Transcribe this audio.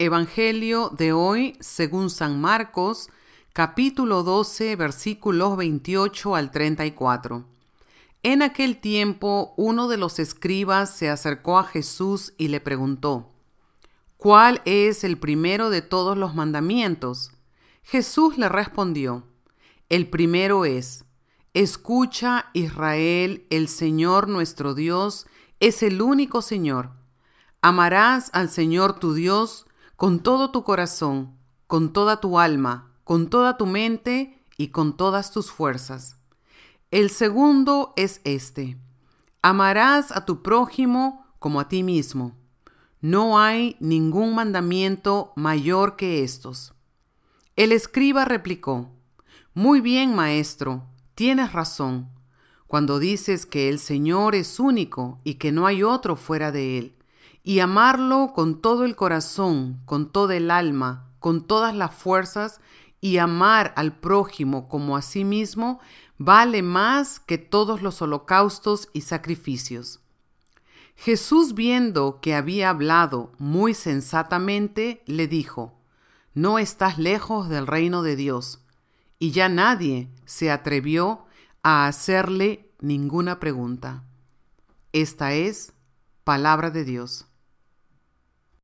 Evangelio de hoy según San Marcos, capítulo 12, versículos 28 al 34. En aquel tiempo, uno de los escribas se acercó a Jesús y le preguntó: ¿Cuál es el primero de todos los mandamientos? Jesús le respondió: El primero es: Escucha, Israel, el Señor nuestro Dios es el único Señor. Amarás al Señor tu Dios con todo tu corazón, con toda tu alma, con toda tu mente y con todas tus fuerzas. El segundo es este: amarás a tu prójimo como a ti mismo. No hay ningún mandamiento mayor que estos. El escriba replicó: Muy bien, maestro, tienes razón, cuando dices que el Señor es único y que no hay otro fuera de Él, y amarlo con todo el corazón, con toda el alma, con todas las fuerzas, y amar al prójimo como a sí mismo vale más que todos los holocaustos y sacrificios. Jesús, viendo que había hablado muy sensatamente, le dijo: No estás lejos del reino de Dios. Y ya nadie se atrevió a hacerle ninguna pregunta. Esta es palabra de Dios.